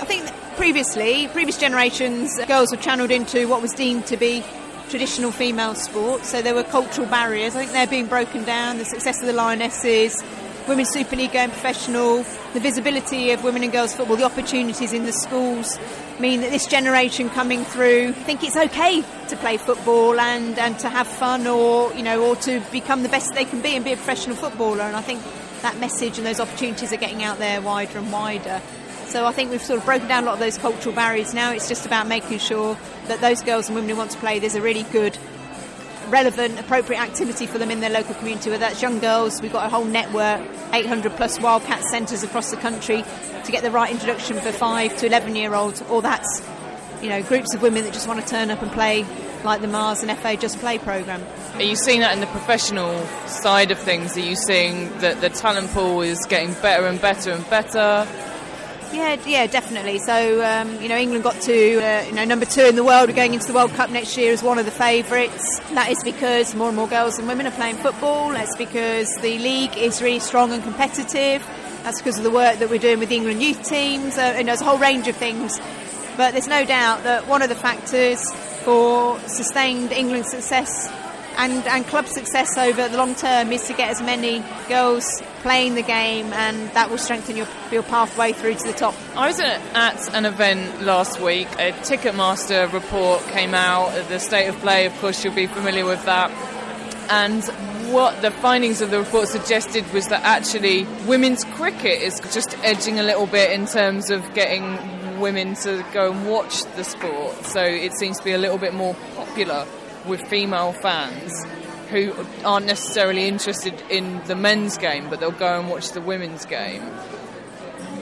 I think that previous generations, girls were channeled into what was deemed to be traditional female sports, so there were cultural barriers. I think they're being broken down. The success of the Lionesses, Women's Super League going professional, the visibility of women and girls football, the opportunities in the schools mean that this generation coming through think it's okay to play football and to have fun, or, you know, or to become the best they can be and be a professional footballer. And I think that message and those opportunities are getting out there wider and wider. So I think we've sort of broken down a lot of those cultural barriers now. It's just about making sure that those girls and women who want to play, there's a really good, relevant, appropriate activity for them in their local community, whether that's young girls. We've got a whole network, 800 plus wildcat centres across the country, to get the right introduction for 5 to 11 year olds, or that's, you know, groups of women that just want to turn up and play, like the Mars and FA Just Play programme. Are you seeing that in the professional side of things? Are you seeing that the talent pool is getting better and better and better? Yeah, definitely. So, you know, England got to, number 2 in the world. We're going into the World Cup next year as one of the favourites. That is because more and more girls and women are playing football. That's because the league is really strong and competitive. That's because of the work that we're doing with the England youth teams. And there's a whole range of things. But there's no doubt that one of the factors for sustained England success and club success over the long term is to get as many girls playing the game, and that will strengthen your pathway through to the top. I was at an event last week. A Ticketmaster report came out, the state of play, of course you'll be familiar with that, and what the findings of the report suggested was that actually women's cricket is just edging a little bit in terms of getting women to go and watch the sport, so it seems to be a little bit more popular with female fans who aren't necessarily interested in the men's game, but they'll go and watch the women's game.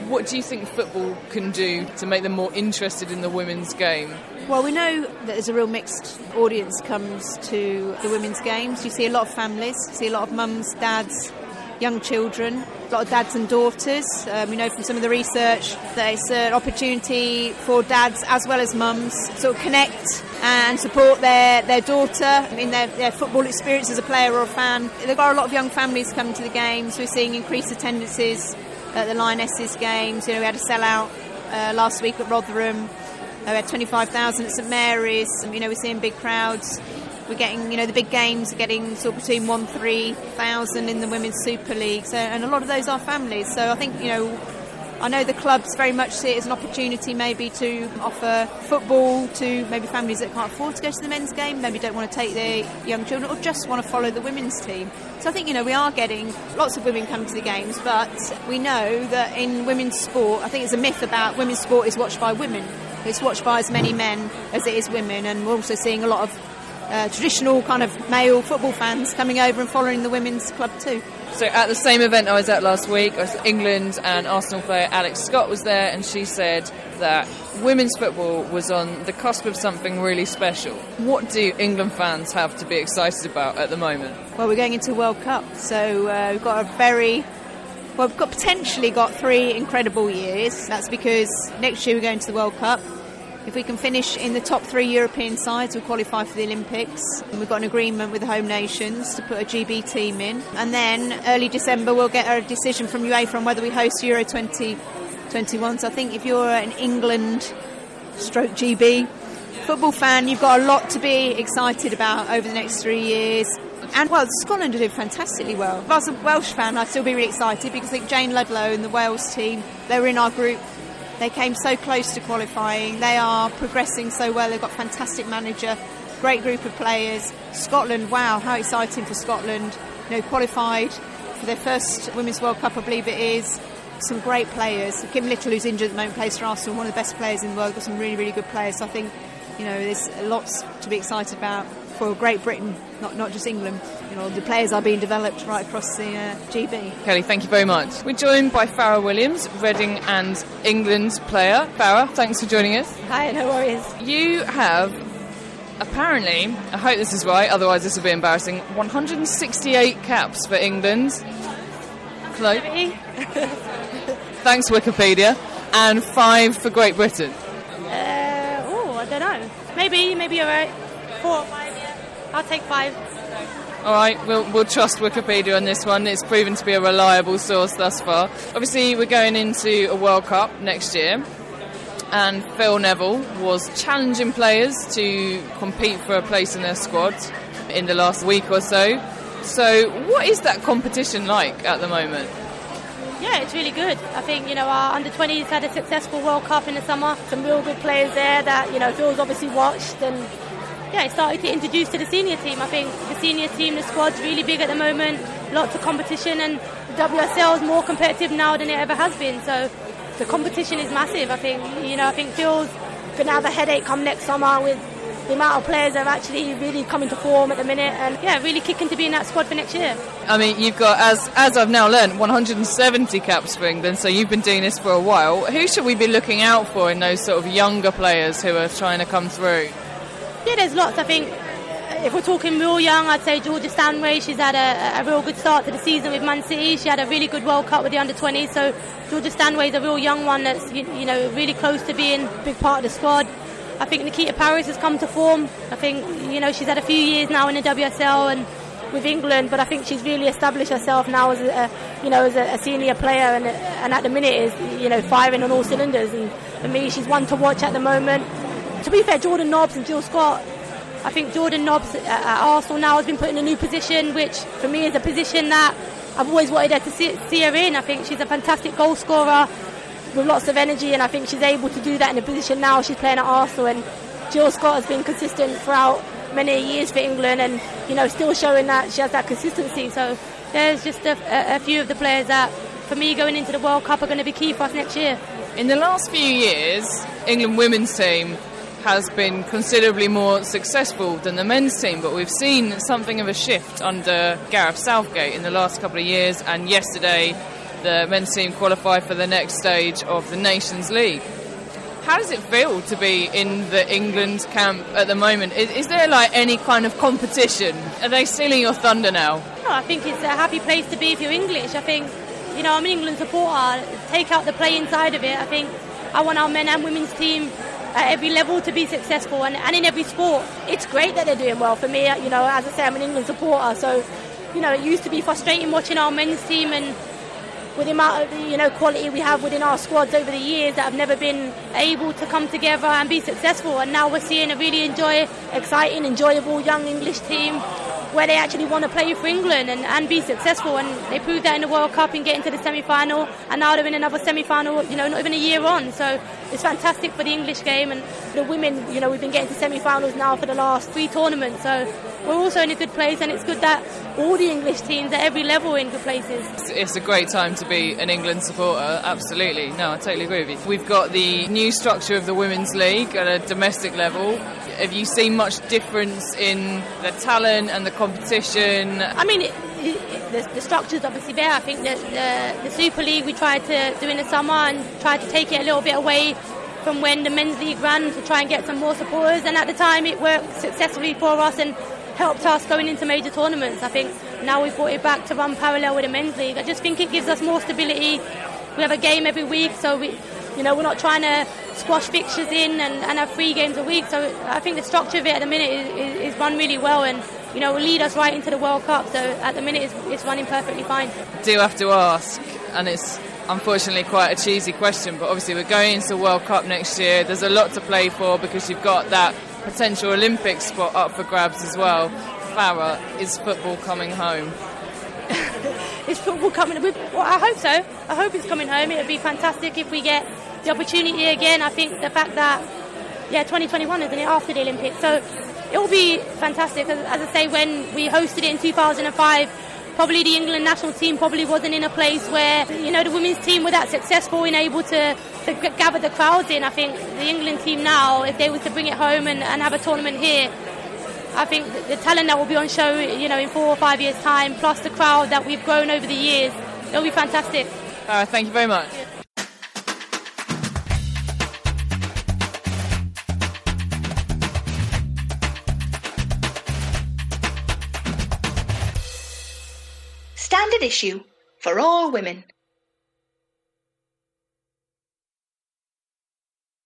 What do you think football can do to make them more interested in the women's game? Well, we know that there's a real mixed audience comes to the women's games. You see a lot of families, you see a lot of mums, dads, young children, a lot of dads and daughters. We know from some of the research that it's an opportunity for dads as well as mums to sort of connect and support their daughter in their football experience as a player or a fan. There are a lot of young families coming to the games. We're seeing increased attendances at the Lionesses games. You know, we had a sellout last week at Rotherham. We had 25,000 at St Mary's. You know, we're seeing big crowds. We're getting, you know, the big games are getting sort of between 1,000 and 3,000 in the Women's Super League, so, and a lot of those are families. So I think, you know, I know the clubs very much see it as an opportunity maybe to offer football to maybe families that can't afford to go to the men's game, maybe don't want to take their young children, or just want to follow the women's team. So I think, you know, we are getting lots of women come to the games, but we know that in women's sport, I think it's a myth about women's sport is watched by women. It's watched by as many men as it is women, and we're also seeing a lot of traditional kind of male football fans coming over and following the women's club too. So at the same event I was at last week, England and Arsenal player Alex Scott was there, and she said that women's football was on the cusp of something really special. What do England fans have to be excited about at the moment? Well, we're going into World Cup, so we've got a very Well, we've potentially got 3 incredible years. That's because next year we're going to the World Cup. If we can finish in the top 3 European sides, we qualify for the Olympics. And we've got an agreement with the home nations to put a GB team in. And then early December, we'll get a decision from UEFA on whether we host Euro 2021. So I think if you're an England stroke GB football fan, you've got a lot to be excited about over the next 3 years. And, well, Scotland are doing fantastically well. If I was a Welsh fan, I'd still be really excited because I think Jane Ludlow and the Wales team, they were in our group. They came so close to qualifying. They are progressing so well. They've got a fantastic manager, great group of players. Scotland, wow, how exciting for Scotland. You know, qualified for their first Women's World Cup, I believe it is. Some great players. Kim Little, who's injured at the moment, plays for Arsenal, one of the best players in the world. Got some really, really good players. So I think, you know, there's lots to be excited about for Great Britain, not just England. You know, the players are being developed right across the GB. Kelly, thank you very much. We're joined by Fara Williams, Reading and England's player. Fara, thanks for joining us. Hi, no worries. You have apparently, I hope this is right, otherwise this will be embarrassing, 168 caps for England. Close. Thanks, Wikipedia. And 5 for Great Britain. I don't know. Maybe you're right. 4 or 5. I'll take 5. All right, we'll trust Wikipedia on this one. It's proven to be a reliable source thus far. Obviously, we're going into a World Cup next year, and Phil Neville was challenging players to compete for a place in their squad in the last week or so. So what is that competition like at the moment? Yeah, it's really good. I think, you know, our under-20s had a successful World Cup in the summer. Some real good players there that, you know, Phil's obviously watched and... yeah, I started to introduce to the senior team. I think the senior team, the squad's really big at the moment, lots of competition, and WSL is more competitive now than it ever has been. So the competition is massive. I think, you know, I think Phil's going to have a headache come next summer with the amount of players that are actually really coming to form at the minute, and yeah, really kicking to be in that squad for next year. I mean, you've got, as I've now learned, 170 caps for England, so you've been doing this for a while. Who should we be looking out for in those sort of younger players who are trying to come through? Yeah, there's lots. I think if we're talking real young, I'd say Georgia Stanway. She's had a real good start to the season with Man City. She had a really good World Cup with the under-20s. So Georgia Stanway's a real young one that's, you know, really close to being a big part of the squad. I think Nikita Paris has come to form. I think, you know, she's had a few years now in the WSL and with England, but I think she's really established herself now as a senior player, and at the minute is, you know, firing on all cylinders. And for me, she's one to watch at the moment. To be fair, Jordan Nobbs and Jill Scott, I think Jordan Nobbs at Arsenal now has been put in a new position, which for me is a position that I've always wanted her to see her in. I think she's a fantastic goal scorer with lots of energy, and I think she's able to do that in a position now she's playing at Arsenal. And Jill Scott has been consistent throughout many years for England, and, you know, still showing that she has that consistency. So there's just a few of the players that, for me, going into the World Cup are going to be key for us next year. In the last few years, England women's team has been considerably more successful than the men's team, but we've seen something of a shift under Gareth Southgate in the last couple of years, and yesterday the men's team qualified for the next stage of the Nations League. How does it feel to be in the England camp at the moment? Is there like any kind of competition? Are they stealing your thunder now? No, I think it's a happy place to be if you're English. I think, you know, I'm an England supporter. Take out the play inside of it. I think I want our men and women's team at every level to be successful, and in every sport. It's great that they're doing well. For me, you know, as I say, I'm an England supporter, so, you know, it used to be frustrating watching our men's team, and with the amount of, you know, quality we have within our squads over the years that have never been able to come together and be successful, and now we're seeing a really exciting, enjoyable young English team where they actually want to play for England and be successful, and they proved that in the World Cup and getting to the semi-final, and now they're in another semi-final, you know, not even a year on. So it's fantastic for the English game, and the women, you know, we've been getting to semi-finals now for the last 3 tournaments, so we're also in a good place, and it's good that all the English teams at every level are in good places. It's a great time to be an England supporter, absolutely. No, I totally agree with you. We've got the new structure of the Women's League at a domestic level. Have you seen much difference in the talent and the competition? I mean, the structure's obviously there. I think that the Super League we tried to do in the summer and tried to take it a little bit away from when the Men's League ran to try and get some more supporters, and at the time it worked successfully for us and helped us going into major tournaments. I think Now we've brought it back to run parallel with the men's league. I just think it gives us more stability. We have a game every week, so we're not trying to squash fixtures in and have 3 games a week. So I think the structure of it at the minute is run really well, and will lead us right into the World Cup. So at the minute it's running perfectly fine. I do have to ask, and it's unfortunately quite a cheesy question, but obviously we're going into the World Cup next year. There's a lot to play for because you've got that potential Olympic spot up for grabs as well. Farah, is football coming home? Is football coming? Well, I hope so. I hope it's coming home. It would be fantastic if we get the opportunity again. I think the fact that, 2021, isn't it, after the Olympics? So it will be fantastic. As I say, when we hosted it in 2005, probably the England national team probably wasn't in a place where, the women's team were that successful and able to gather the crowds in. I think the England team now, if they were to bring it home and have a tournament here, I think the talent that will be on show, in 4 or 5 years' time, plus the crowd that we've grown over the years, it'll be fantastic. Thank you very much. Standard issue for all women.